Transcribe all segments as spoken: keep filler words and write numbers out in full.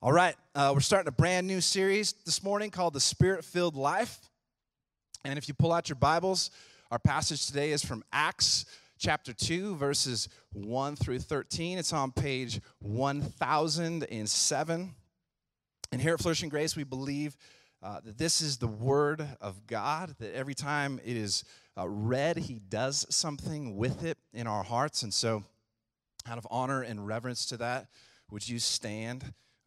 All right, uh, we're starting a brand new series this morning called The Spirit-Filled Life. And if you pull out your Bibles, our passage today is from Acts chapter two, verses one through thirteen. It's on page one thousand seven. And here at Flourishing Grace, we believe uh, that this is the Word of God, that every time it is uh, read, He does something with it in our hearts. And so, out of honor and reverence to that, would you stand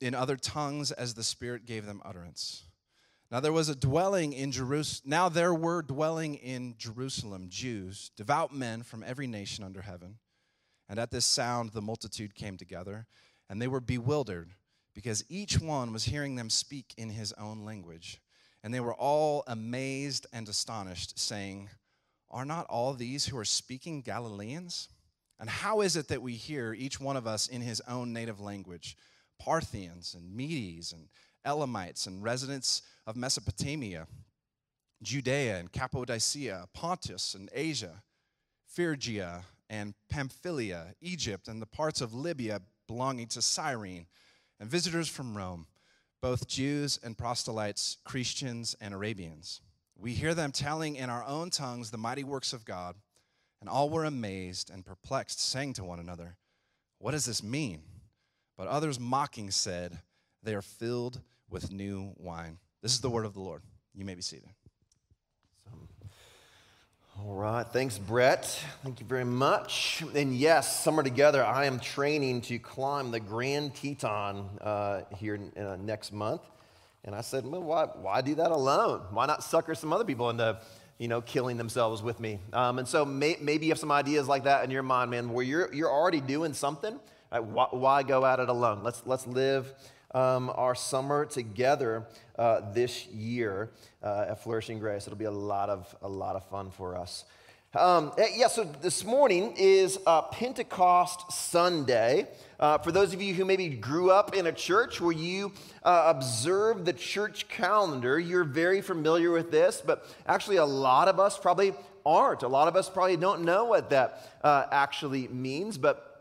in other tongues as the Spirit gave them utterance. Now there was a dwelling in Jerusalem. Now there were dwelling in Jerusalem Jews, devout men from every nation under heaven. And at this sound the multitude came together, and they were bewildered, because each one was hearing them speak in his own language. And they were all amazed and astonished, saying, "Are not all these who are speaking Galileans? And how is it that we hear, each one of us, in his own native language? Parthians and Medes and Elamites and residents of Mesopotamia, Judea and Cappadocia, Pontus and Asia, Phrygia and Pamphylia, Egypt and the parts of Libya belonging to Cyrene, and visitors from Rome, both Jews and proselytes, Christians and Arabians. We hear them telling in our own tongues the mighty works of God," and all were amazed and perplexed, saying to one another, "What does this mean?" But others mocking said, "They are filled with new wine." This is the word of the Lord. You may be seated. All right. Thanks, Brett. Thank you very much. And yes, summer together, I am training to climb the Grand Teton uh, here in, uh, next month. And I said, well, why, why do that alone? Why not sucker some other people into, you know, killing themselves with me? Um, and so may, maybe you have some ideas like that in your mind, man, where you're, you're already doing something. Why, why go at it alone? Let's, let's live um, our summer together uh, this year uh, at Flourishing Grace. It'll be a lot of, a lot of fun for us. Um, yeah, so this morning is uh, Pentecost Sunday. Uh, for those of you who maybe grew up in a church where you uh, observe the church calendar, you're very familiar with this, but actually a lot of us probably aren't. A lot of us probably don't know what that uh, actually means, but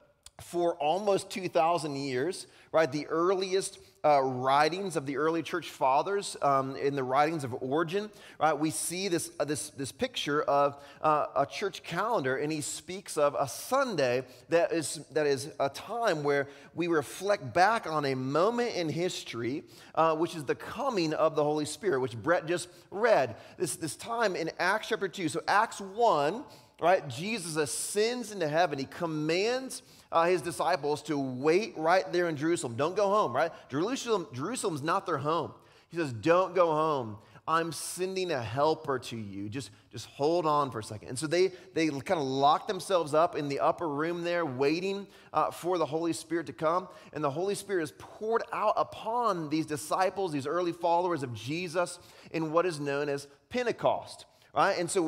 for almost two thousand years, right, the earliest uh, writings of the early church fathers, um, in the writings of Origen, right, we see this, uh, this, this picture of uh, a church calendar, and he speaks of a Sunday that is, that is a time where we reflect back on a moment in history, uh, which is the coming of the Holy Spirit, which Brett just read, this, this time in Acts chapter two. So Acts one, right, Jesus ascends into heaven. He commands Uh, his disciples to wait right there in Jerusalem. Don't go home, right? Jerusalem, Jerusalem's not their home. He says, don't go home. I'm sending a helper to you. Just, just hold on for a second. And so they, they kind of lock themselves up in the upper room there, waiting uh, for the Holy Spirit to come. And the Holy Spirit is poured out upon these disciples, these early followers of Jesus, in what is known as Pentecost. Right? And so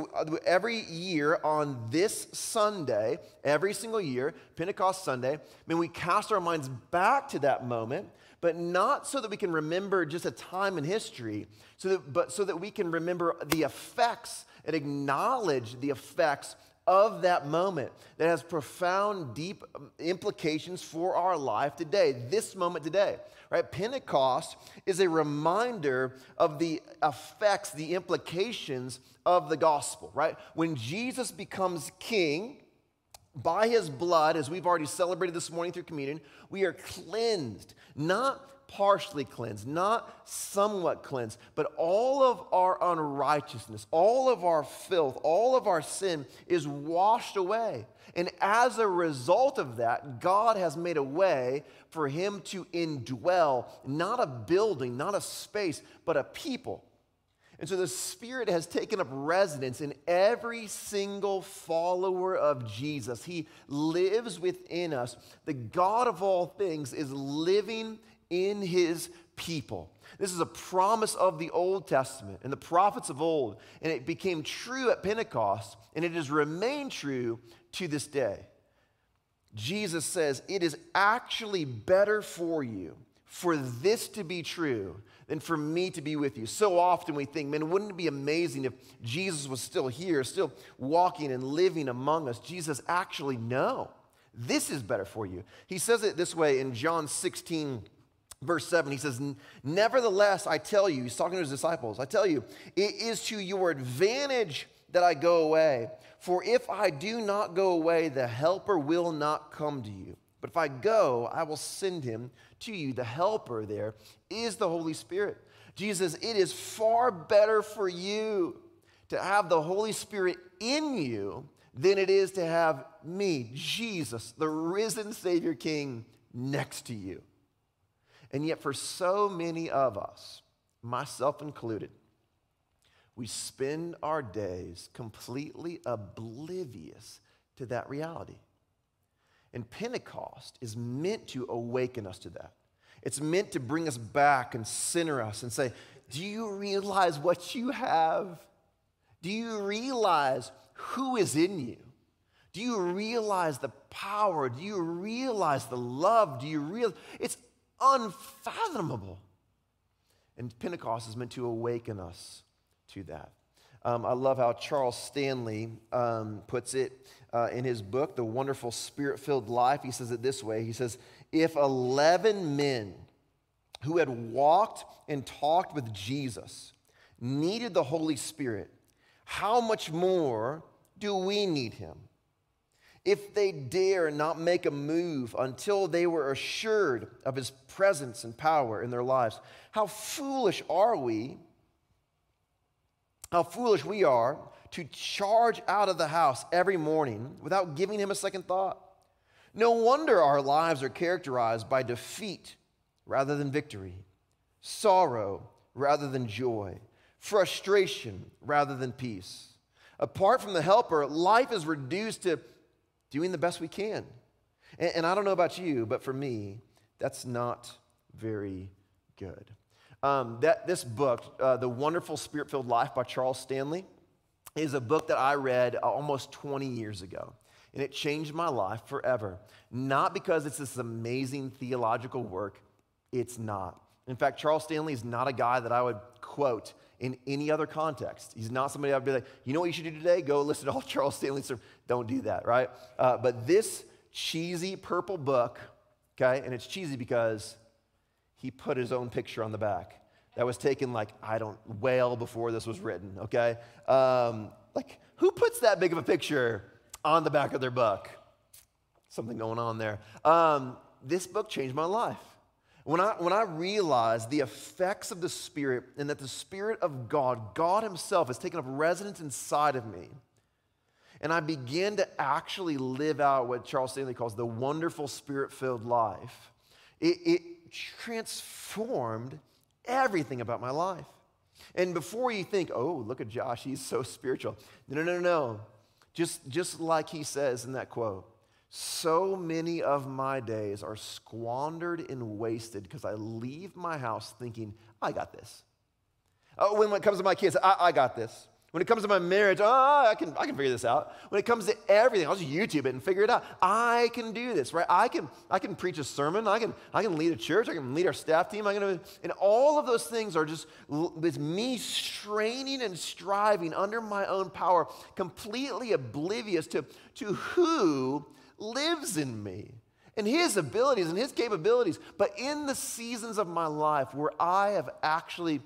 every year on this Sunday, every single year, Pentecost Sunday, I mean, we cast our minds back to that moment, but not so that we can remember just a time in history, so that, but so that we can remember the effects and acknowledge the effects of that moment that has profound, deep implications for our life today, this moment today. Right? Pentecost is a reminder of the effects, the implications of the gospel, right? When Jesus becomes king, by his blood, as we've already celebrated this morning through communion, we are cleansed, not partially cleansed, not somewhat cleansed, but all of our unrighteousness, all of our filth, all of our sin is washed away. And as a result of that, God has made a way for him to indwell, not a building, not a space, but a people. And so the Spirit has taken up residence in every single follower of Jesus. He lives within us. The God of all things is living in his people. This is a promise of the Old Testament and the prophets of old, and it became true at Pentecost, and it has remained true to this day. Jesus says, it is actually better for you for this to be true than for me to be with you. So often we think, man, wouldn't it be amazing if Jesus was still here, still walking and living among us? Jesus, actually, no. This is better for you. He says it this way in John sixteen, verse seven. He says, nevertheless, I tell you, he's talking to his disciples, I tell you, it is to your advantage that I go away. For if I do not go away, the helper will not come to you. But if I go, I will send him to you. The helper there is the Holy Spirit. Jesus, it is far better for you to have the Holy Spirit in you than it is to have me, Jesus, the risen Savior King, next to you. And yet for so many of us, myself included, we spend our days completely oblivious to that reality. And Pentecost is meant to awaken us to that. It's meant to bring us back and center us and say, do you realize what you have? Do you realize who is in you? Do you realize the power? Do you realize the love? Do you realize? It's unfathomable. And Pentecost is meant to awaken us to that. Um, I love how Charles Stanley um, puts it uh, in his book, The Wonderful Spirit-Filled Life. He says it this way. He says, if eleven men who had walked and talked with Jesus needed the Holy Spirit, how much more do we need him? If they dare not make a move until they were assured of his presence and power in their lives, how foolish are we, how foolish we are to charge out of the house every morning without giving him a second thought. No wonder our lives are characterized by defeat rather than victory, sorrow rather than joy, frustration rather than peace. Apart from the helper, life is reduced to doing the best we can. And, and I don't know about you, but for me, that's not very good. Um, that, this book, uh, The Wonderful Spirit-Filled Life by Charles Stanley, is a book that I read almost twenty years ago. And it changed my life forever. Not because it's this amazing theological work. It's not. In fact, Charles Stanley is not a guy that I would quote in any other context. He's not somebody I'd be like, you know what you should do today? Go listen to all Charles Stanley's sermons. Don't do that, right? Uh, but this cheesy purple book, okay, and it's cheesy because he put his own picture on the back. That was taken, like, I don't, well before this was written, okay? Um, like, who puts that big of a picture on the back of their book? Something going on there. Um, this book changed my life. When I, when I realized the effects of the Spirit and that the Spirit of God, God himself, has taken up residence inside of me, and I began to actually live out what Charles Stanley calls the wonderful Spirit-filled life, it, it transformed everything about my life. And before you think, oh, look at Josh, he's so spiritual. No, no, no, no. Just, just like he says in that quote, so many of my days are squandered and wasted because I leave my house thinking, I got this. Oh, when it comes to my kids, I, I got this. When it comes to my marriage, oh, I can, I can figure this out. When it comes to everything, I'll just YouTube it and figure it out. I can do this, right? I can, I can preach a sermon. I can, I can lead a church. I can lead our staff team. I'm gonna, and all of those things are just with me straining and striving under my own power, completely oblivious to, to who lives in me and his abilities and his capabilities. But in the seasons of my life where I have actually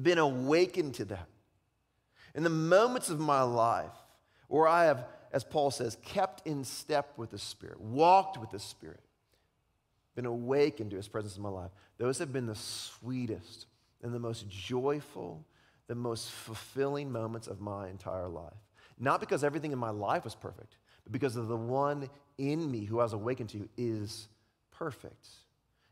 been awakened to that, in the moments of my life where I have, as Paul says, kept in step with the Spirit, walked with the Spirit, been awakened to his presence in my life, those have been the sweetest and the most joyful, the most fulfilling moments of my entire life. Not because everything in my life was perfect, because of the one in me who I was awakened to is perfect.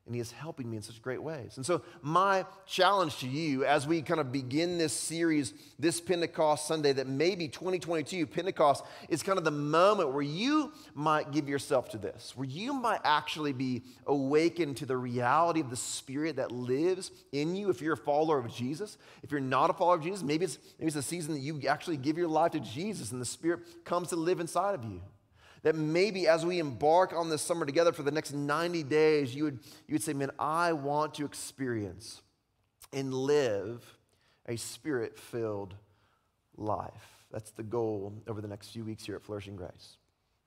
and he is helping me in such great ways. And so my challenge to you as we kind of begin this series, this Pentecost Sunday, that maybe twenty twenty-two Pentecost is kind of the moment where you might give yourself to this, where you might actually be awakened to the reality of the Spirit that lives in you if you're a follower of Jesus. If you're not a follower of Jesus, maybe it's, maybe it's a season that you actually give your life to Jesus and the Spirit comes to live inside of you. That maybe as we embark on this summer together for the next ninety days, you would, you would say, man, I want to experience and live a Spirit-filled life. That's the goal over the next few weeks here at Flourishing Grace,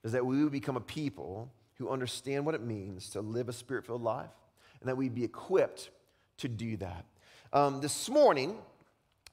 is that we would become a people who understand what it means to live a Spirit-filled life, and that we'd be equipped to do that. Um, this morning...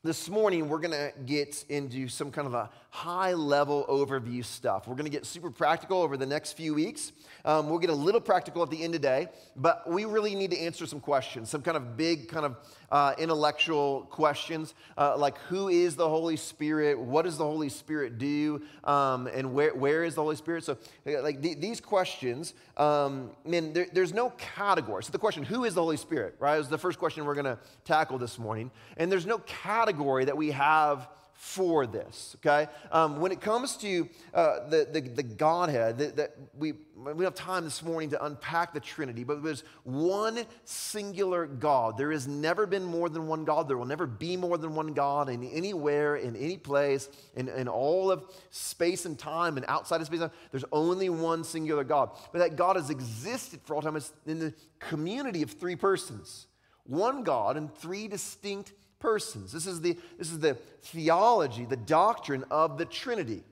This morning, we're going to get into some kind of a high-level overview stuff. We're going to get super practical over the next few weeks. Um, we'll get a little practical at the end of the day, but we really need to answer some questions, some kind of big kind of uh, intellectual questions, uh, like who is the Holy Spirit? What does the Holy Spirit do? Um, and where, where is the Holy Spirit? So like th these questions, um, man, there, there's no category. So the question, who is the Holy Spirit, right, is the first question we're going to tackle this morning. And there's no category. Category that we have for this, okay? Um, when it comes to uh, the, the, the Godhead, that we, we don't have time this morning to unpack the Trinity, but there's one singular God. There has never been more than one God. There will never be more than one God in anywhere, in any place, in, in all of space and time and outside of space and time. There's only one singular God. But that God has existed for all time. It's in the community of three persons. One God and three distinct persons. This is the this is the theology, the doctrine of the Trinity.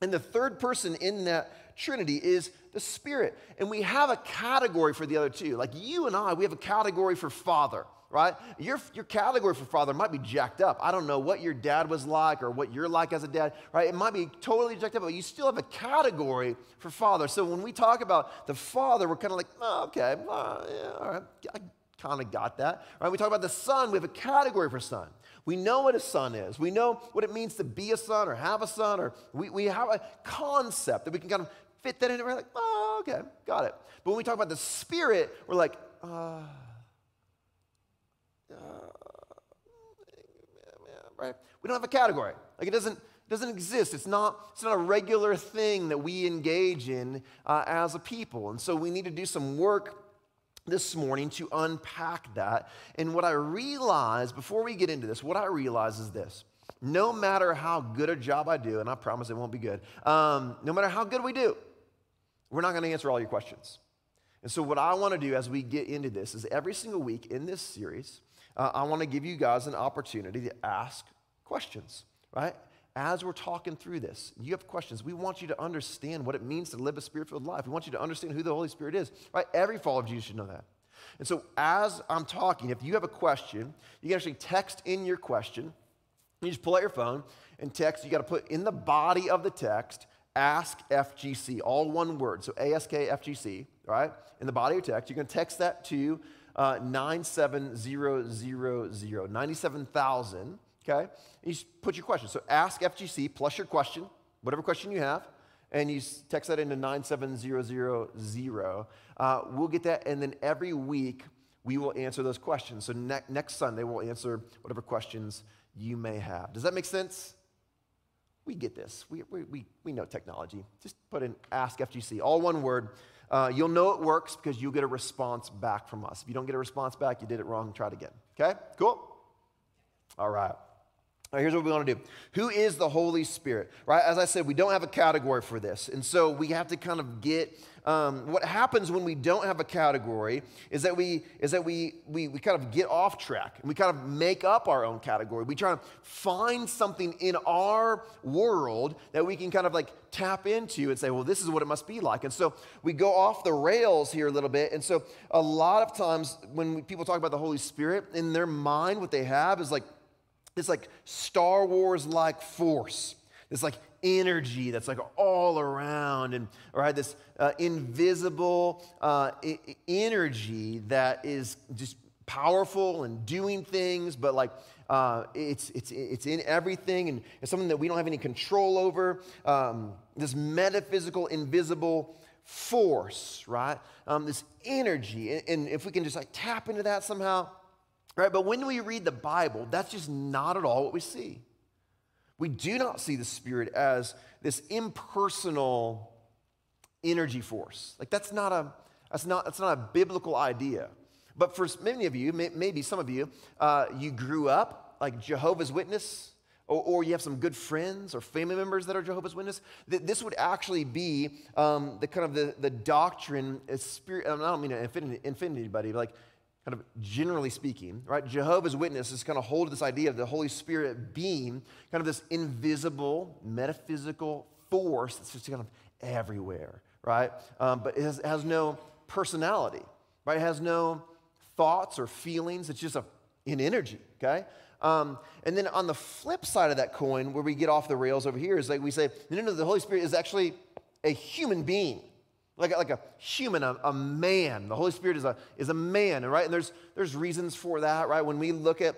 And the third person in that Trinity is the Spirit. And we have a category for the other two. Like you and I, we have a category for Father, right? Your, your category for Father might be jacked up. I don't know what your dad was like or what you're like as a dad, right? It might be totally jacked up, but you still have a category for Father. So when we talk about the Father, we're kind of like, oh, okay, well, yeah, all right, I, kind of got that, right? We talk about the Son. We have a category for Son. We know what a son is. We know what it means to be a son or have a son, or we, we have a concept that we can kind of fit that in. We're like, oh, okay, got it. But when we talk about the Spirit, we're like, uh, uh, right? We don't have a category. Like it doesn't, it doesn't exist. It's not, it's not a regular thing that we engage in uh, as a people. And so we need to do some work this morning to unpack that. And what I realized, before we get into this, what I realized is this. No matter how good a job I do, and I promise it won't be good, um, no matter how good we do, we're not going to answer all your questions. And so what I want to do as we get into this is every single week in this series, uh, I want to give you guys an opportunity to ask questions, right? As we're talking through this, you have questions. We want you to understand what it means to live a Spirit-filled life. We want you to understand who the Holy Spirit is, right? Every follower of Jesus should know that. And so as I'm talking, if you have a question, you can actually text in your question. You just pull out your phone and text. You got to put in the body of the text, ask F G C, all one word. So A S K F G C, right? In the body of your text, you're going to text that to uh, nine seven thousand, ninety-seven thousand. Okay, and you just put your question. So ask F G C plus your question, whatever question you have, and you text that into nine seven thousand. Uh, we'll get that, and then every week we will answer those questions. So ne next Sunday we'll answer whatever questions you may have. Does that make sense? We get this. We, we, we, we know technology. Just put in ask F G C, all one word. Uh, you'll know it works because you'll get a response back from us. If you don't get a response back, you did it wrong, try it again. Okay, cool? All right. All right, here's what we want to do. Who is the Holy Spirit? Right? As I said, we don't have a category for this. And so we have to kind of get um, what happens when we don't have a category is that we is that we, we we kind of get off track and we kind of make up our own category. We try to find something in our world that we can kind of like tap into and say, well, this is what it must be like. And so we go off the rails here a little bit. And so a lot of times when we, people talk about the Holy Spirit, in their mind what they have is like this like Star Wars-like force, this like energy that's like all around, and right, this uh, invisible uh, I energy that is just powerful and doing things, but like uh, it's it's it's in everything, and it's something that we don't have any control over. Um, this metaphysical, invisible force, right? Um, this energy. And, and if we can just like tap into that somehow, right? But when we read the Bible, that's just not at all what we see. We do not see the Spirit as this impersonal energy force. Like that's not a, that's not, that's not a biblical idea. But for many of you, maybe some of you, uh, you grew up like Jehovah's Witness, or, or you have some good friends or family members that are Jehovah's Witness. That this would actually be um, the kind of the, the doctrine, is spirit, I don't mean to offend anybody, but like kind of generally speaking, right? Jehovah's Witnesses kind of hold this idea of the Holy Spirit being kind of this invisible, metaphysical force that's just kind of everywhere, right? Um, but it has, it has no personality, right? It has no thoughts or feelings. It's just a, an energy, okay? Um, and then on the flip side of that coin, where we get off the rails over here, is like we say, no, no, no, the Holy Spirit is actually a human being, like, like a human, a, a man. The Holy Spirit is a, is a man, right? And there's, there's reasons for that, right? When we look at,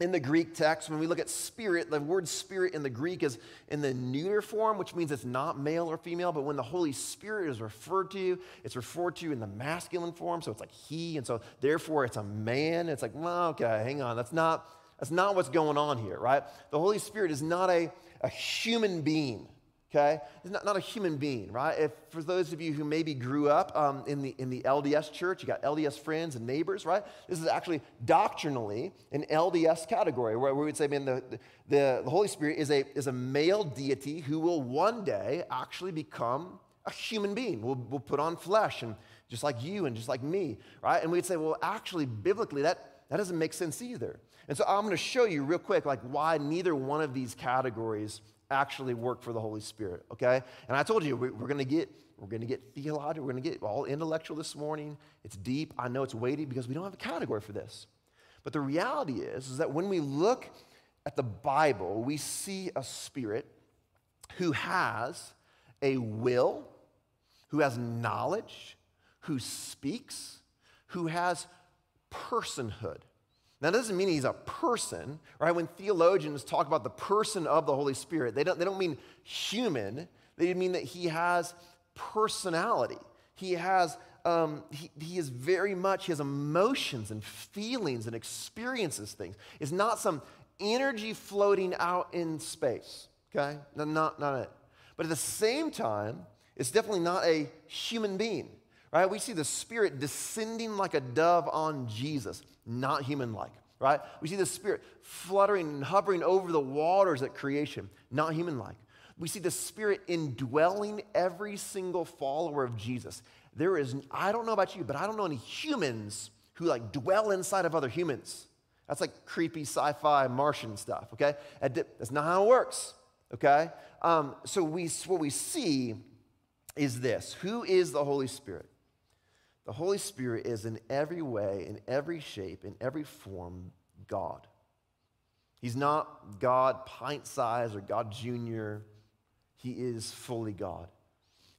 in the Greek text, when we look at spirit, the word spirit in the Greek is in the neuter form, which means it's not male or female, but when the Holy Spirit is referred to, it's referred to in the masculine form, so it's like he, and so therefore it's a man. It's like, well, okay, hang on, that's not, that's not what's going on here, right? The Holy Spirit is not a, a human being, okay? It's not, not a human being, right? If, for those of you who maybe grew up um, in, the, in the L D S church, you got L D S friends and neighbors, right? This is actually doctrinally an L D S category where we would say, man, the, the, the Holy Spirit is a, is a male deity who will one day actually become a human being. We'll, we'll put on flesh, and just like you and just like me, right? And we'd say, well, actually, biblically, that, that doesn't make sense either. And so I'm going to show you real quick like why neither one of these categories actually work for the Holy Spirit, okay? And I told you, we, we're going to get, we're going to get theological, we're going to get all intellectual this morning. It's deep. I know it's weighty because we don't have a category for this. But the reality is, is that when we look at the Bible, we see a spirit who has a will, who has knowledge, who speaks, who has personhood. Now, that doesn't mean he's a person, right? When theologians talk about the person of the Holy Spirit, they don't, they don't mean human. They mean that he has personality. He has, um, he, he is very much, he has emotions and feelings and experiences things. It's not some energy floating out in space, okay? No, not, not it. But at the same time, it's definitely not a human being, right? We see the Spirit descending like a dove on Jesus. Not human-like, right? We see the Spirit fluttering and hovering over the waters at creation, not human-like. We see the Spirit indwelling every single follower of Jesus. There is, I don't know about you, but I don't know any humans who like dwell inside of other humans. That's like creepy sci-fi Martian stuff, okay? That's not how it works, okay? Um, so we, what we see is this. Who is the Holy Spirit? The Holy Spirit is in every way, in every shape, in every form, God. He's not God pint size or God Junior. He is fully God.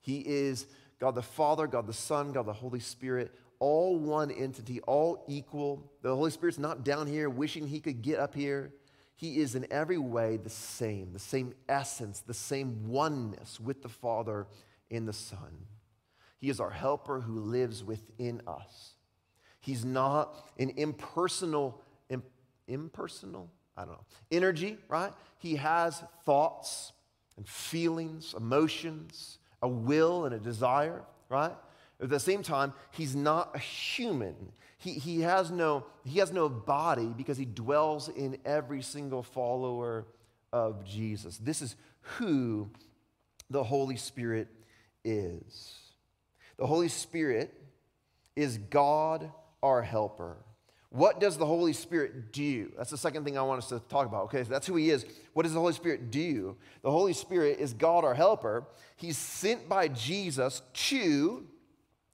He is God the Father, God the Son, God the Holy Spirit, all one entity, all equal. The Holy Spirit's not down here wishing he could get up here. He is in every way the same, the same essence, the same oneness with the Father and the Son. He is our helper who lives within us. He's not an impersonal, imp, impersonal, I don't know, energy, right? He has thoughts and feelings, emotions, a will and a desire, right? At the same time, he's not a human. He, he, has no, he has no body because he dwells in every single follower of Jesus. This is who the Holy Spirit is. The Holy Spirit is God, our helper. What does the Holy Spirit do? That's the second thing I want us to talk about. Okay, so that's who he is. What does the Holy Spirit do? The Holy Spirit is God, our helper. He's sent by Jesus to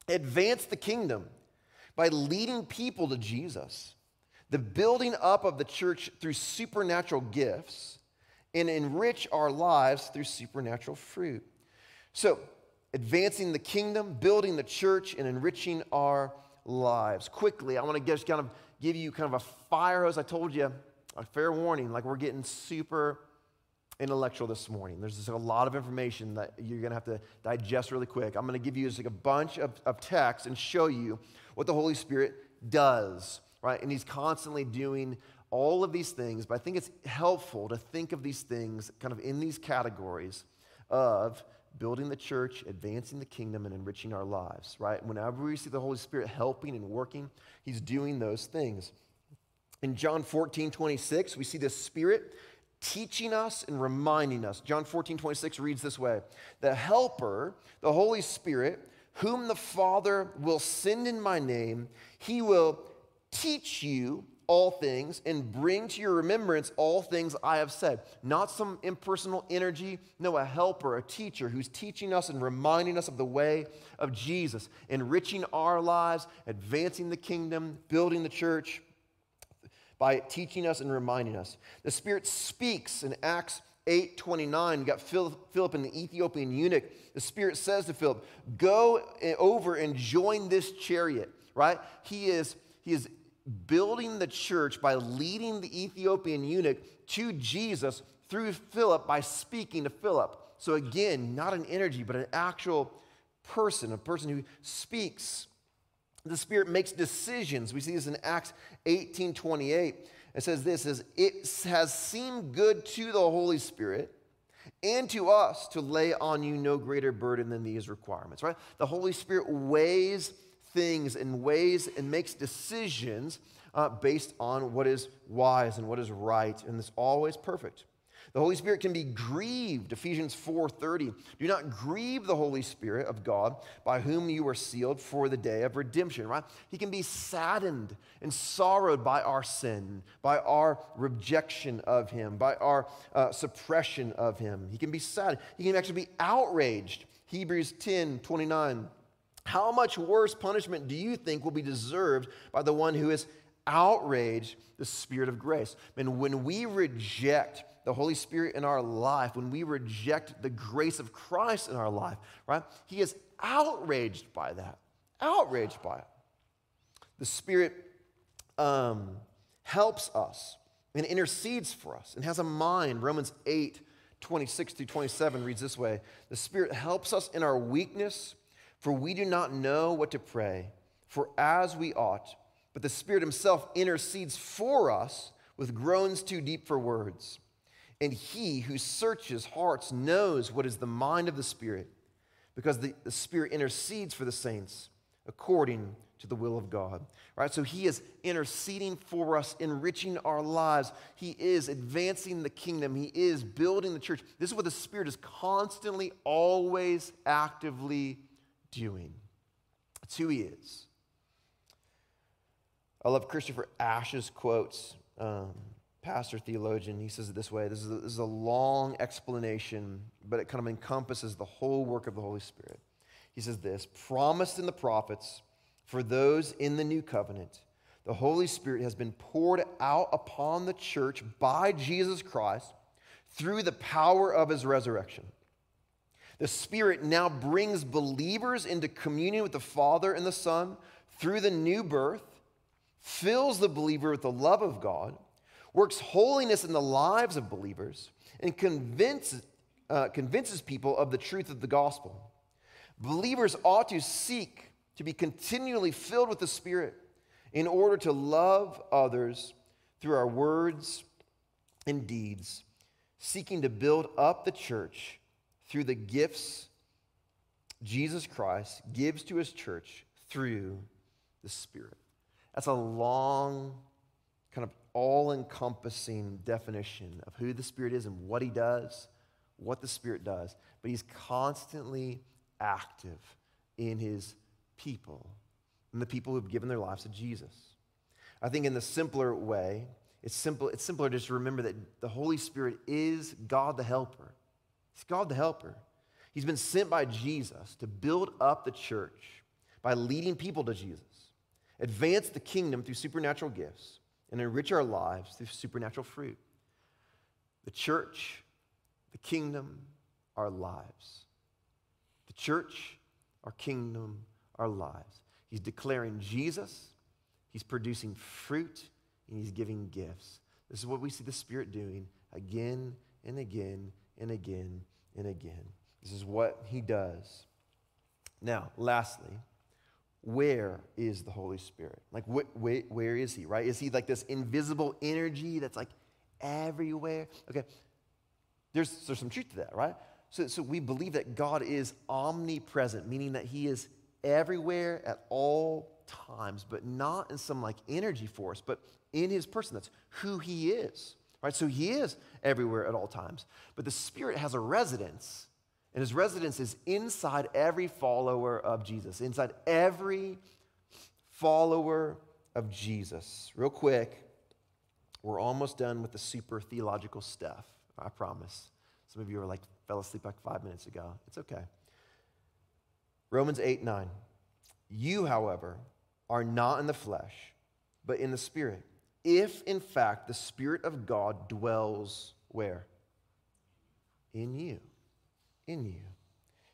advance the kingdom by leading people to Jesus, the building up of the church through supernatural gifts, and enrich our lives through supernatural fruit. So, advancing the kingdom, building the church, and enriching our lives. Quickly, I want to just kind of give you kind of a fire hose. I told you, a fair warning, like we're getting super intellectual this morning. There's just a lot of information that you're going to have to digest really quick. I'm going to give you just like a bunch of, of texts and show you what the Holy Spirit does, right? And he's constantly doing all of these things, but I think it's helpful to think of these things kind of in these categories of building the church, advancing the kingdom, and enriching our lives, right? Whenever we see the Holy Spirit helping and working, he's doing those things. In John fourteen twenty-six, we see the Spirit teaching us and reminding us. John fourteen twenty-six reads this way: "The Helper, the Holy Spirit, whom the Father will send in my name, he will teach you all things and bring to your remembrance all things I have said." Not some impersonal energy, no, a helper, a teacher who's teaching us and reminding us of the way of Jesus, enriching our lives, advancing the kingdom, building the church by teaching us and reminding us. The Spirit speaks in Acts eight twenty-nine. You got Philip and the Ethiopian eunuch. The Spirit says to Philip, "Go over and join this chariot," right? He is, he is building the church by leading the Ethiopian eunuch to Jesus through Philip by speaking to Philip. So again, not an energy, but an actual person, a person who speaks. The Spirit makes decisions. We see this in Acts eighteen twenty-eight. It says this, it says, "It has seemed good to the Holy Spirit and to us to lay on you no greater burden than these requirements," right? The Holy Spirit weighs things and ways and makes decisions uh, based on what is wise and what is right, and it's always perfect. The Holy Spirit can be grieved, Ephesians four thirty. "Do not grieve the Holy Spirit of God, by whom you are sealed for the day of redemption," right? He can be saddened and sorrowed by our sin, by our rejection of him, by our uh, suppression of him. He can be sad. He can actually be outraged, Hebrews ten twenty-nine. "How much worse punishment do you think will be deserved by the one who is outraged the Spirit of grace?" And when we reject the Holy Spirit in our life, when we reject the grace of Christ in our life, right, he is outraged by that, outraged by it. The Spirit um, helps us and intercedes for us and has a mind. Romans eight twenty-six through twenty-seven reads this way: "The Spirit helps us in our weakness, for we do not know what to pray for as we ought, but the Spirit himself intercedes for us with groans too deep for words. And he who searches hearts knows what is the mind of the Spirit, because the, the Spirit intercedes for the saints according to the will of God," right? So he is interceding for us, enriching our lives. He is advancing the kingdom. He is building the church. This is what the Spirit is constantly, always, actively doing. That's who he is. I love Christopher Ashe's quotes, um, pastor, theologian. He says it this way. This is, a, this is a long explanation, but it kind of encompasses the whole work of the Holy Spirit. He says this: "Promised in the prophets for those in the new covenant, the Holy Spirit has been poured out upon the church by Jesus Christ through the power of his resurrection. The Spirit now brings believers into communion with the Father and the Son through the new birth, fills the believer with the love of God, works holiness in the lives of believers, and convinces, uh, convinces people of the truth of the gospel. Believers ought to seek to be continually filled with the Spirit in order to love others through our words and deeds, seeking to build up the church through the gifts Jesus Christ gives to his church through the Spirit." That's a long, kind of all-encompassing definition of who the Spirit is and what he does, what the Spirit does. But he's constantly active in his people and the people who have given their lives to Jesus. I think in the simpler way, it's, simple, it's simpler just to remember that the Holy Spirit is God the Helper. It's God the Helper. He's been sent by Jesus to build up the church by leading people to Jesus, advance the kingdom through supernatural gifts, and enrich our lives through supernatural fruit. The church, the kingdom, our lives. The church, our kingdom, our lives. He's declaring Jesus, he's producing fruit, and he's giving gifts. This is what we see the Spirit doing again and again and again and again. This is what he does. Now, lastly, where is the Holy Spirit? Like, wh wh where is he, right? Is he like this invisible energy that's like everywhere? Okay, there's, there's some truth to that, right? So, so we believe that God is omnipresent, meaning that he is everywhere at all times, but not in some like energy force, but in his person. That's who he is, right? So he is everywhere at all times, but the Spirit has a residence, and his residence is inside every follower of Jesus, inside every follower of Jesus. Real quick, we're almost done with the super theological stuff, I promise. Some of you are like, fell asleep like five minutes ago. It's okay. Romans eight, nine. You, however, are not in the flesh, but in the Spirit, if, in fact, the Spirit of God dwells where? In you. In you.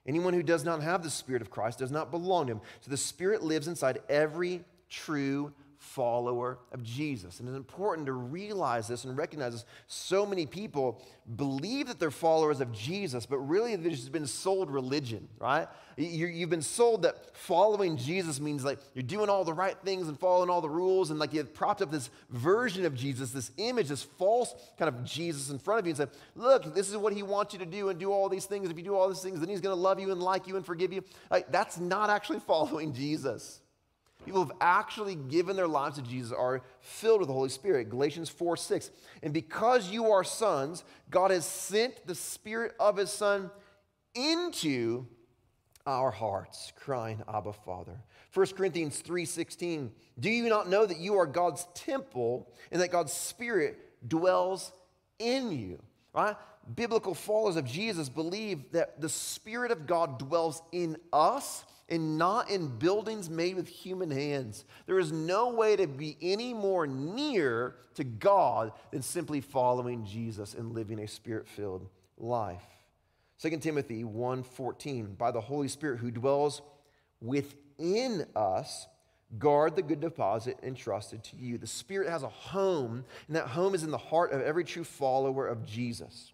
Anyone who does not have the Spirit of Christ does not belong to him. So the Spirit lives inside every true follower of Jesus. And it's important to realize this and recognize this. So many people believe that they're followers of Jesus, but really they've just been sold religion, right? You're, you've been sold that following Jesus means like you're doing all the right things and following all the rules, and like you've propped up this version of Jesus, this image, this false kind of Jesus in front of you and said, look, this is what he wants you to do, and do all these things. If you do all these things, then he's going to love you and like you and forgive you. Like, that's not actually following Jesus. People who have actually given their lives to Jesus are filled with the Holy Spirit. Galatians four, six. And because you are sons, God has sent the Spirit of his Son into our hearts, crying, Abba, Father. First Corinthians three, sixteen. Do you not know that you are God's temple and that God's Spirit dwells in you? Right? Biblical followers of Jesus believe that the Spirit of God dwells in us, and not in buildings made with human hands. There is no way to be any more near to God than simply following Jesus and living a Spirit-filled life. Second Timothy one, fourteen, by the Holy Spirit who dwells within us, guard the good deposit entrusted to you. The Spirit has a home, and that home is in the heart of every true follower of Jesus.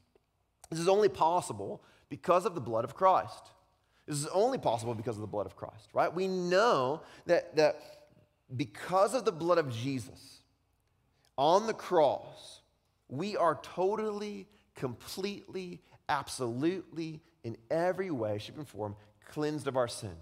This is only possible because of the blood of Christ. This is only possible because of the blood of Christ, right? We know that, that because of the blood of Jesus on the cross, we are totally, completely, absolutely, in every way, shape, and form, cleansed of our sin.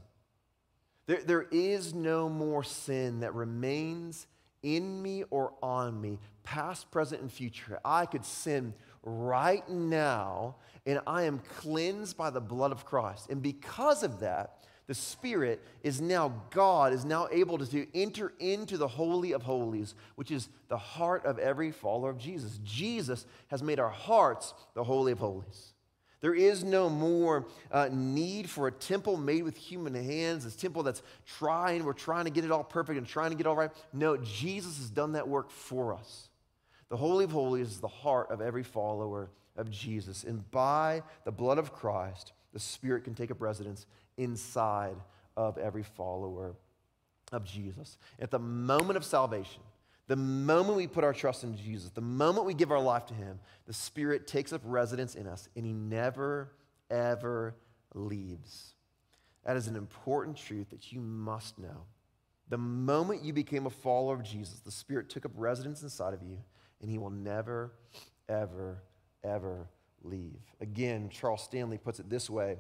There, there is no more sin that remains in me or on me, past, present, and future. I could sin right now, and I am cleansed by the blood of Christ. And because of that, the Spirit is now, God is now able to, to enter into the Holy of Holies, which is the heart of every follower of Jesus. Jesus has made our hearts the Holy of Holies. There is no more uh, need for a temple made with human hands, this temple that's trying, we're trying to get it all perfect and trying to get it all right. No, Jesus has done that work for us. The Holy of Holies is the heart of every follower of Jesus. And by the blood of Christ, the Spirit can take up residence inside of every follower of Jesus. At the moment of salvation, the moment we put our trust in Jesus, the moment we give our life to him, the Spirit takes up residence in us, and he never, ever leaves. That is an important truth that you must know. The moment you became a follower of Jesus, the Spirit took up residence inside of you, and he will never, ever, ever leave. Again, Charles Stanley puts it this way.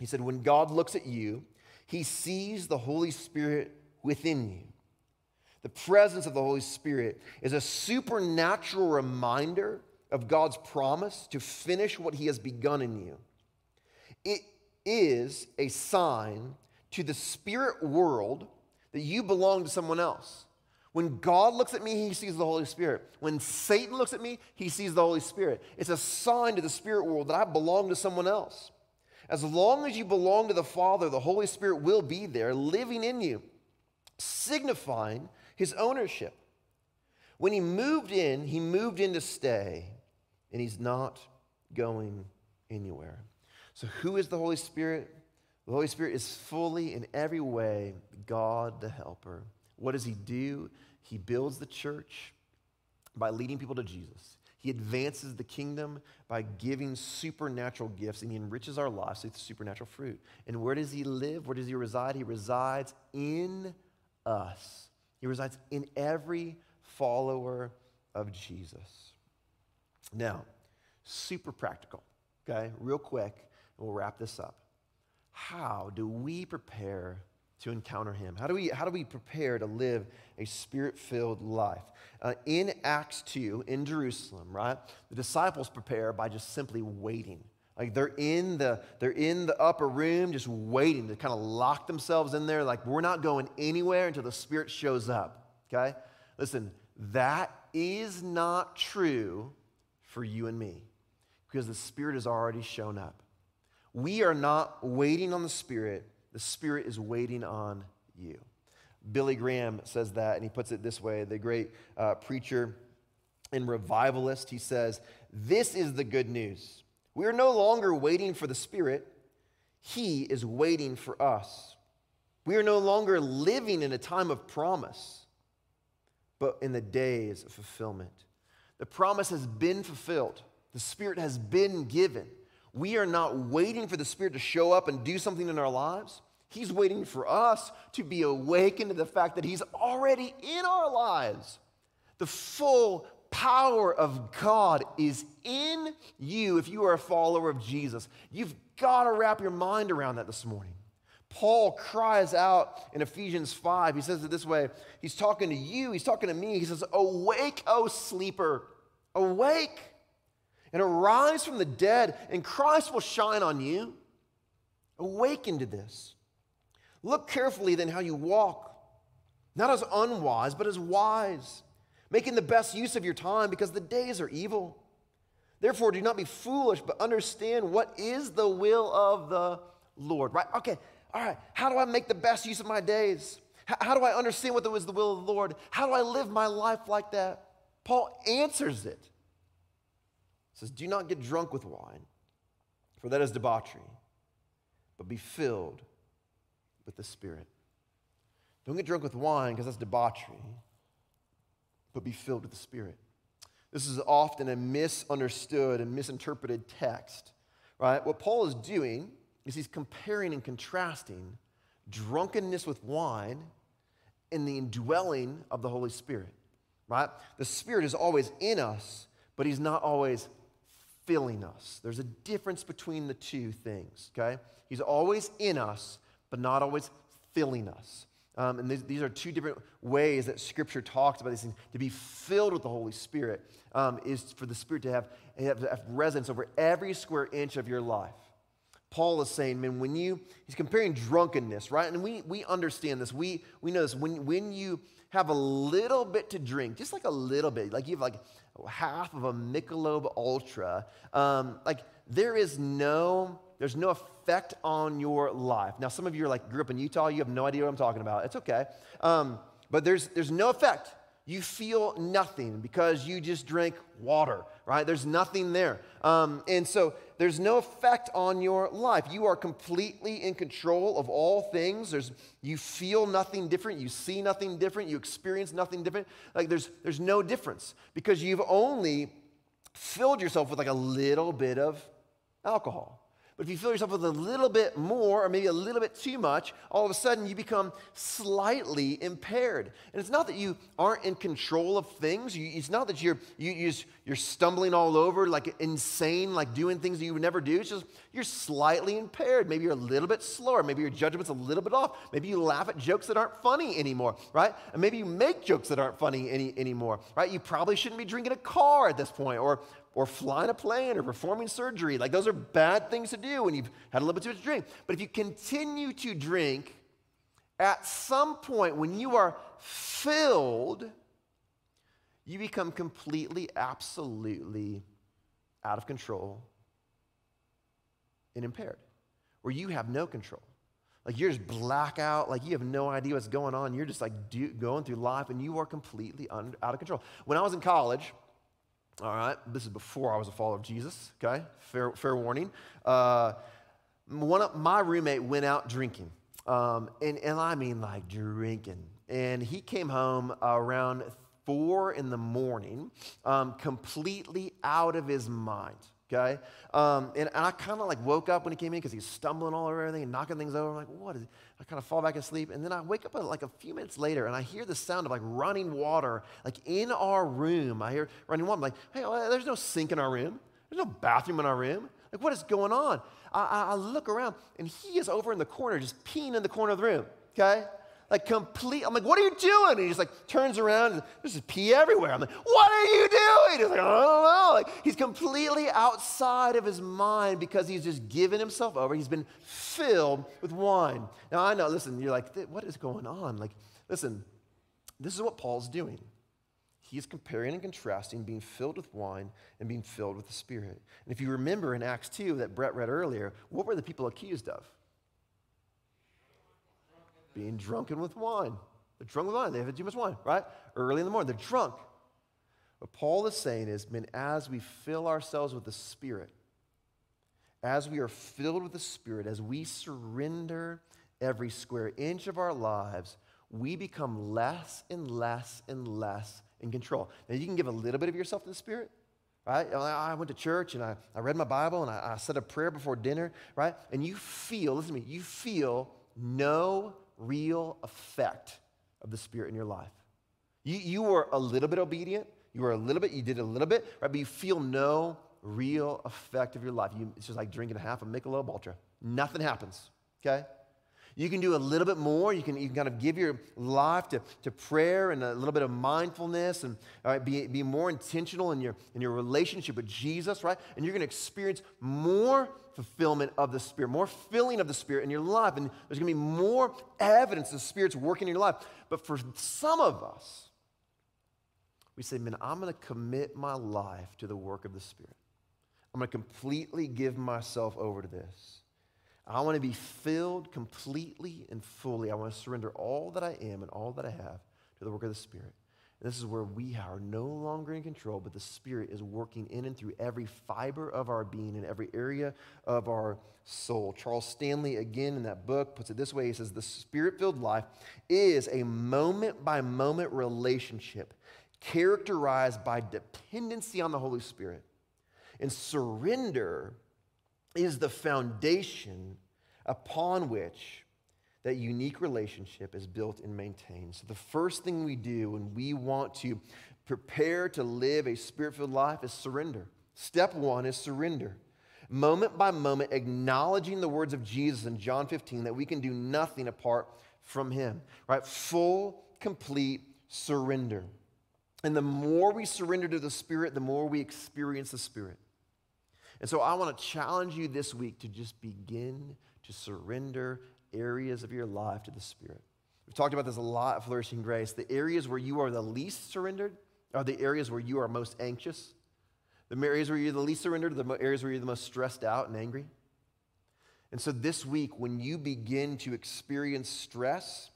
He said, when God looks at you, he sees the Holy Spirit within you. The presence of the Holy Spirit is a supernatural reminder of God's promise to finish what he has begun in you. It is a sign to the spirit world that you belong to someone else. When God looks at me, he sees the Holy Spirit. When Satan looks at me, he sees the Holy Spirit. It's a sign to the spirit world that I belong to someone else. As long as you belong to the Father, the Holy Spirit will be there living in you, signifying his ownership. When he moved in, he moved in to stay, and he's not going anywhere. So who is the Holy Spirit? The Holy Spirit is fully in every way God the Helper. What does he do? He builds the church by leading people to Jesus. He advances the kingdom by giving supernatural gifts, and he enriches our lives through supernatural fruit. And where does he live? Where does he reside? He resides in us. He resides in every follower of Jesus. Now, super practical, okay? Real quick, and we'll wrap this up. How do we prepare to encounter him? How do we, how do we prepare to live a spirit-filled life? Uh, in Acts two, in Jerusalem, right, the disciples prepare by just simply waiting. Like they're in the, they're in the upper room just waiting to kind of lock themselves in there. Like, we're not going anywhere until the Spirit shows up, okay? Listen, that is not true for you and me because the Spirit has already shown up. We are not waiting on the Spirit. The Spirit is waiting on you. Billy Graham says that, and he puts it this way, the great uh, preacher and revivalist. He says, this is the good news. We are no longer waiting for the Spirit. He is waiting for us. We are no longer living in a time of promise, but in the days of fulfillment. The promise has been fulfilled. The Spirit has been given. We are not waiting for the Spirit to show up and do something in our lives. He's waiting for us to be awakened to the fact that he's already in our lives. The full power of God is in you if you are a follower of Jesus. You've got to wrap your mind around that this morning. Paul cries out in Ephesians five. He says it this way. He's talking to you. He's talking to me. He says, awake, O sleeper. Awake. And arise from the dead, and Christ will shine on you. Awaken to this. Look carefully then how you walk, not as unwise, but as wise, making the best use of your time because the days are evil. Therefore, do not be foolish, but understand what is the will of the Lord. Right? Okay, all right. How do I make the best use of my days? How do I understand what is the will of the Lord? How do I live my life like that? Paul answers it. It says, do not get drunk with wine, for that is debauchery, but be filled with the Spirit. Don't get drunk with wine, because that's debauchery, but be filled with the Spirit. This is often a misunderstood and misinterpreted text, right? What Paul is doing is he's comparing and contrasting drunkenness with wine and the indwelling of the Holy Spirit, right? The Spirit is always in us, but he's not always filling us. There's a difference between the two things, okay? He's always in us, but not always filling us. Um, and these, these are two different ways that Scripture talks about these things. To be filled with the Holy Spirit um, is for the Spirit to have, have, have residence over every square inch of your life. Paul is saying, man, when you, he's comparing drunkenness, right? And we, we understand this. We, we know this. When, when you have a little bit to drink, just like a little bit, like you have like half of a Michelob Ultra, um, like there is no, there's no effect on your life. Now, some of you are like, grew up in Utah, you have no idea what I'm talking about. It's okay. Um, but there's, there's no effect. You feel nothing because you just drank water, right? There's nothing there. Um, and so there's no effect on your life. You are completely in control of all things. There's, you feel nothing different. You see nothing different. You experience nothing different. Like there's, there's no difference because you've only filled yourself with like a little bit of alcohol. But if you fill yourself with a little bit more or maybe a little bit too much, all of a sudden you become slightly impaired. And it's not that you aren't in control of things. You, it's not that you're, you, you're, you're stumbling all over like insane, like doing things that you would never do. It's just you're slightly impaired. Maybe you're a little bit slower. Maybe your judgment's a little bit off. Maybe you laugh at jokes that aren't funny anymore, right? And maybe you make jokes that aren't funny any, anymore, right? You probably shouldn't be drinking a car at this point or or flying a plane, or performing surgery. Like, those are bad things to do when you've had a little bit too much to drink. But if you continue to drink, at some point when you are filled, you become completely, absolutely out of control and impaired, where you have no control. Like, you're just blackout. Like, you have no idea what's going on. You're just, like, do, going through life, and you are completely un, out of control. When I was in college... All right, this is before I was a follower of Jesus, okay? Fair, fair warning. Uh, one of my roommate went out drinking, um, and, and I mean like drinking. And he came home around four in the morning, um, completely out of his mind, okay? Um, and, and I kind of like woke up when he came in because he's stumbling all over everything and knocking things over. I'm like, what is it? I kind of fall back asleep. And then I wake up like a few minutes later and I hear the sound of like running water, like in our room. I hear running water. I'm like, hey, well, there's no sink in our room. There's no bathroom in our room. Like, what is going on? I, I look around, and he is over in the corner, just peeing in the corner of the room, okay? Like, complete, I'm like, what are you doing? And he just, like, turns around, and there's just pee everywhere. I'm like, what are you doing? He's like, I don't know. Like, he's completely outside of his mind because he's just given himself over. He's been filled with wine. Now, I know, listen, you're like, what is going on? Like, listen, this is what Paul's doing. He's comparing and contrasting being filled with wine and being filled with the Spirit. And if you remember in Acts two that Brett read earlier, what were the people accused of? Being drunken with wine. They're drunk with wine. They have too much wine, right? Early in the morning, they're drunk. What Paul is saying is, man, as we fill ourselves with the Spirit, as we are filled with the Spirit, as we surrender every square inch of our lives, we become less and less and less in control. Now, you can give a little bit of yourself to the Spirit, right? I went to church, and I, I read my Bible, and I, I said a prayer before dinner, right? And you feel, listen to me, you feel no real effect of the Spirit in your life. You, you were a little bit obedient. You were a little bit, you did a little bit, right? But you feel no real effect of your life. You, it's just like drinking half a Michelob Ultra. Nothing happens, okay? You can do a little bit more. You can, you can kind of give your life to, to prayer and a little bit of mindfulness and all right, be, be more intentional in your, in your relationship with Jesus, right? And you're going to experience more fulfillment of the Spirit, more filling of the Spirit in your life. And there's going to be more evidence the Spirit's working in your life. But for some of us, we say, man, I'm going to commit my life to the work of the Spirit. I'm going to completely give myself over to this. I want to be filled completely and fully. I want to surrender all that I am and all that I have to the work of the Spirit. And this is where we are no longer in control, but the Spirit is working in and through every fiber of our being and every area of our soul. Charles Stanley, again, in that book, puts it this way. He says, the Spirit-filled life is a moment-by-moment relationship characterized by dependency on the Holy Spirit and surrender is the foundation upon which that unique relationship is built and maintained. So the first thing we do when we want to prepare to live a Spirit-filled life is surrender. Step one is surrender. Moment by moment, acknowledging the words of Jesus in John fifteen that we can do nothing apart from him, right? Full, complete surrender. And the more we surrender to the Spirit, the more we experience the Spirit. And so I want to challenge you this week to just begin to surrender areas of your life to the Spirit. We've talked about this a lot at Flourishing Grace. The areas where you are the least surrendered are the areas where you are most anxious. The areas where you're the least surrendered are the areas where you're the most stressed out and angry. And so this week, when you begin to experience stress,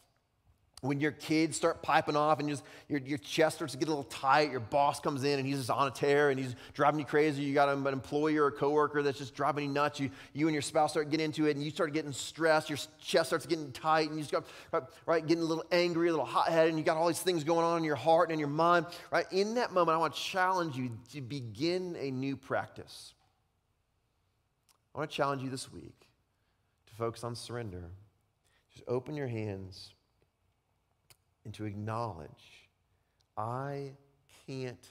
when your kids start piping off and just your, your chest starts to get a little tight, your boss comes in and he's just on a tear and he's driving you crazy, you got an employer or a coworker that's just driving you nuts, you, you and your spouse start getting into it and you start getting stressed, your chest starts getting tight and you start right, getting a little angry, a little hot-headed, and you got all these things going on in your heart and in your mind. Right? In that moment, I want to challenge you to begin a new practice. I want to challenge you this week to focus on surrender. Just open your hands and to acknowledge, I can't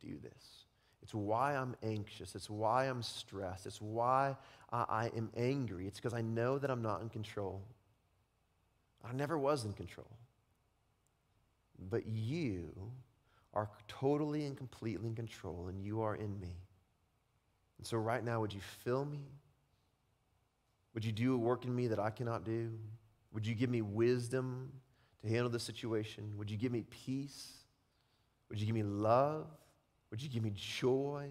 do this. It's why I'm anxious. It's why I'm stressed. It's why I, I am angry. It's because I know that I'm not in control. I never was in control. But you are totally and completely in control, and you are in me. And so right now, would you fill me? Would you do a work in me that I cannot do? Would you give me wisdom to handle this situation? Would you give me peace? Would you give me love? Would you give me joy?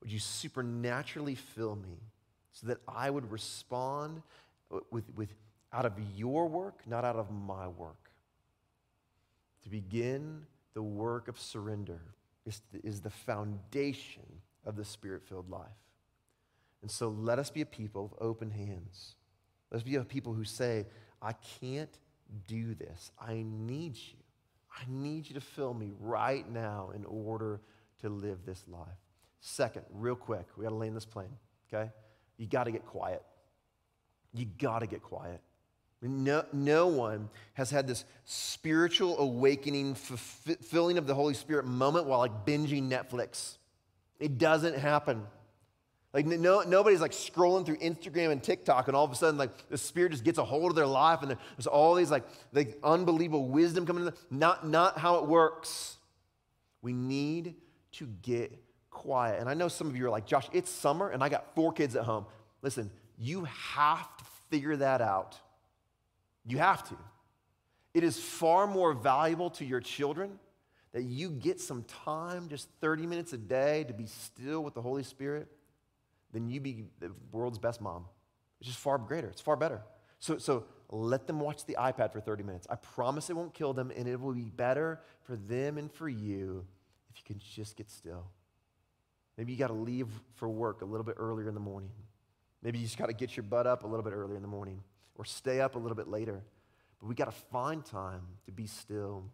Would you supernaturally fill me so that I would respond with, with out of your work, not out of my work? To begin the work of surrender is, is the foundation of the Spirit-filled life. And so let us be a people of open hands. Let's be a people who say, I can't do this. I need you. I need you to fill me right now in order to live this life. Second, real quick, we got to land this plane, okay? You got to get quiet. You got to get quiet. No, no one has had this spiritual awakening, fulfilling of the Holy Spirit moment while like binging Netflix. It doesn't happen. Like no, nobody's like scrolling through Instagram and TikTok and all of a sudden like the Spirit just gets a hold of their life and there's all these like, like unbelievable wisdom coming in. Not, not how it works. We need to get quiet. And I know some of you are like, Josh, it's summer and I got four kids at home. Listen, you have to figure that out. You have to. It is far more valuable to your children that you get some time, just thirty minutes a day, to be still with the Holy Spirit than you be the world's best mom. It's just far greater. It's far better. So, so let them watch the iPad for thirty minutes. I promise it won't kill them, and it will be better for them and for you if you can just get still. Maybe you got to leave for work a little bit earlier in the morning. Maybe you just got to get your butt up a little bit earlier in the morning or stay up a little bit later. But we got to find time to be still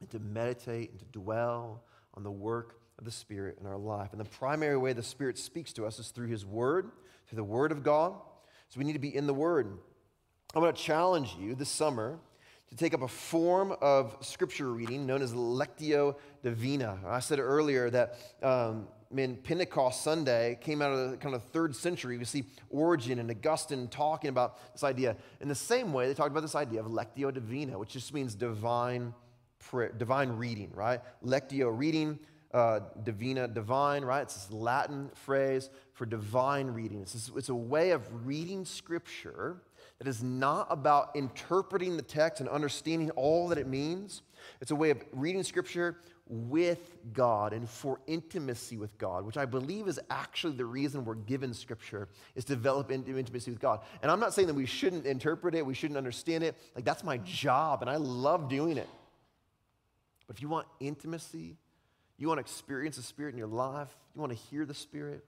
and to meditate and to dwell on the work of the Spirit in our life. And the primary way the Spirit speaks to us is through His Word, through the Word of God. So we need to be in the Word. I'm going to challenge you this summer to take up a form of Scripture reading known as lectio divina. I said earlier that um, man, Pentecost Sunday came out of the kind of third century. We see Origen and Augustine talking about this idea. In the same way, they talked about this idea of lectio divina, which just means divine prayer, divine reading, right? Lectio, reading. Uh, divina, divine, right? It's this Latin phrase for divine reading. It's, this, it's a way of reading Scripture that is not about interpreting the text and understanding all that it means. It's a way of reading Scripture with God and for intimacy with God, which I believe is actually the reason we're given Scripture, is to develop into intimacy with God. And I'm not saying that we shouldn't interpret it, we shouldn't understand it. Like, that's my job, and I love doing it. But if you want intimacy, you want to experience the Spirit in your life, you want to hear the Spirit,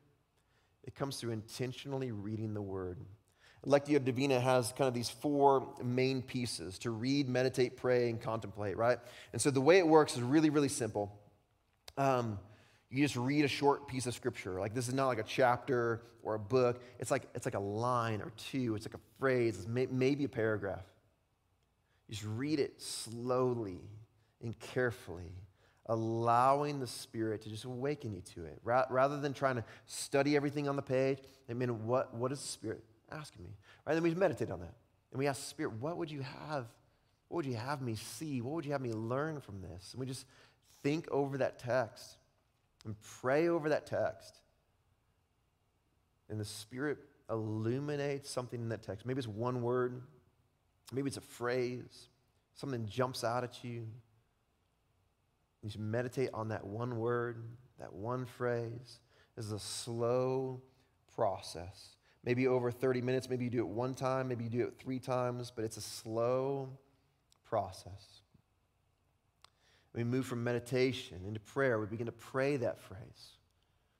it comes through intentionally reading the Word. Lectio Divina has kind of these four main pieces: to read, meditate, pray, and contemplate, right? And so the way it works is really, really simple. Um, you just read a short piece of Scripture. Like, this is not like a chapter or a book. It's like, it's like a line or two. It's like a phrase. It's may, maybe a paragraph. You just read it slowly and carefully, allowing the Spirit to just awaken you to it. Ra- rather than trying to study everything on the page, I mean, what, what is the Spirit asking me? Right? Then we meditate on that. And we ask the Spirit, what would you have? What would you have me see? What would you have me learn from this? And we just think over that text and pray over that text. And the Spirit illuminates something in that text. Maybe it's one word. Maybe it's a phrase. Something jumps out at you. You should meditate on that one word, that one phrase. This is a slow process. Maybe over thirty minutes, maybe you do it one time, maybe you do it three times, but it's a slow process. We move from meditation into prayer. We begin to pray that phrase.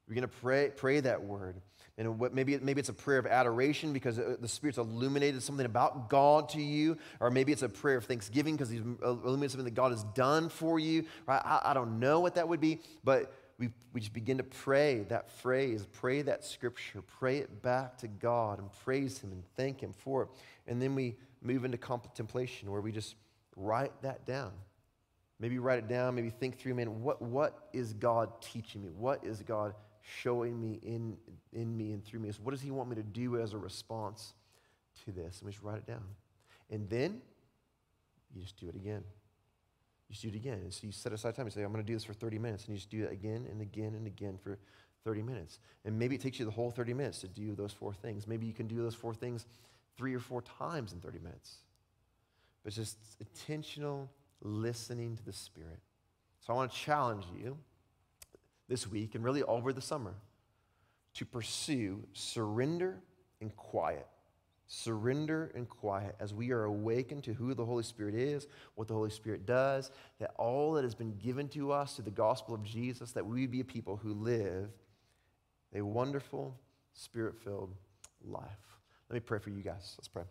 We begin to pray, pray that word. And what, maybe, maybe it's a prayer of adoration because the Spirit's illuminated something about God to you. Or maybe it's a prayer of thanksgiving because He's illuminated something that God has done for you. Right? I, I don't know what that would be, but we, we just begin to pray that phrase, pray that Scripture, pray it back to God and praise Him and thank Him for it. And then we move into contemplation where we just write that down. Maybe write it down, maybe think through, man, what, what is God teaching me? What is God showing me in, in me and through me? Is what does He want me to do as a response to this? And we just write it down. And then you just do it again. You just do it again. And so you set aside time. You say, I'm going to do this for thirty minutes. And you just do it again and again and again for thirty minutes. And maybe it takes you the whole thirty minutes to do those four things. Maybe you can do those four things three or four times in thirty minutes. But it's just intentional listening to the Spirit. So I want to challenge you this week and really over the summer to pursue surrender and quiet. Surrender and quiet as we are awakened to who the Holy Spirit is, what the Holy Spirit does, that all that has been given to us through the gospel of Jesus, that we be a people who live a wonderful, Spirit-filled life. Let me pray for you guys. Let's pray.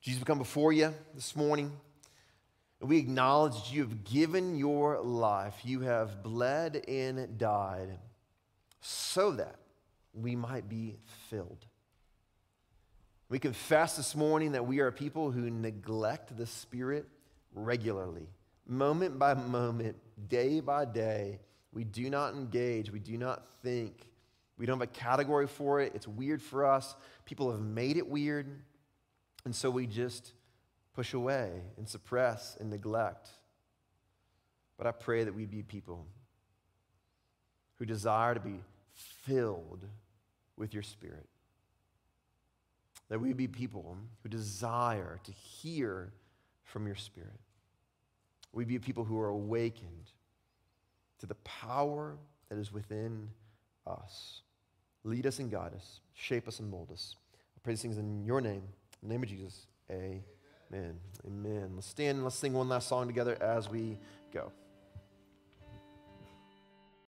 Jesus, we come before you this morning. We acknowledge you have given your life. You have bled and died so that we might be filled. We confess this morning that we are people who neglect the Spirit regularly, moment by moment, day by day. We do not engage. We do not think. We don't have a category for it. It's weird for us. People have made it weird, and so we just push away and suppress and neglect. But I pray that we be people who desire to be filled with your Spirit. That we be people who desire to hear from your Spirit. We be people who are awakened to the power that is within us. Lead us and guide us. Shape us and mold us. I pray these things in your name. In the name of Jesus, amen. Amen. Amen. Let's stand and let's sing one last song together as we go.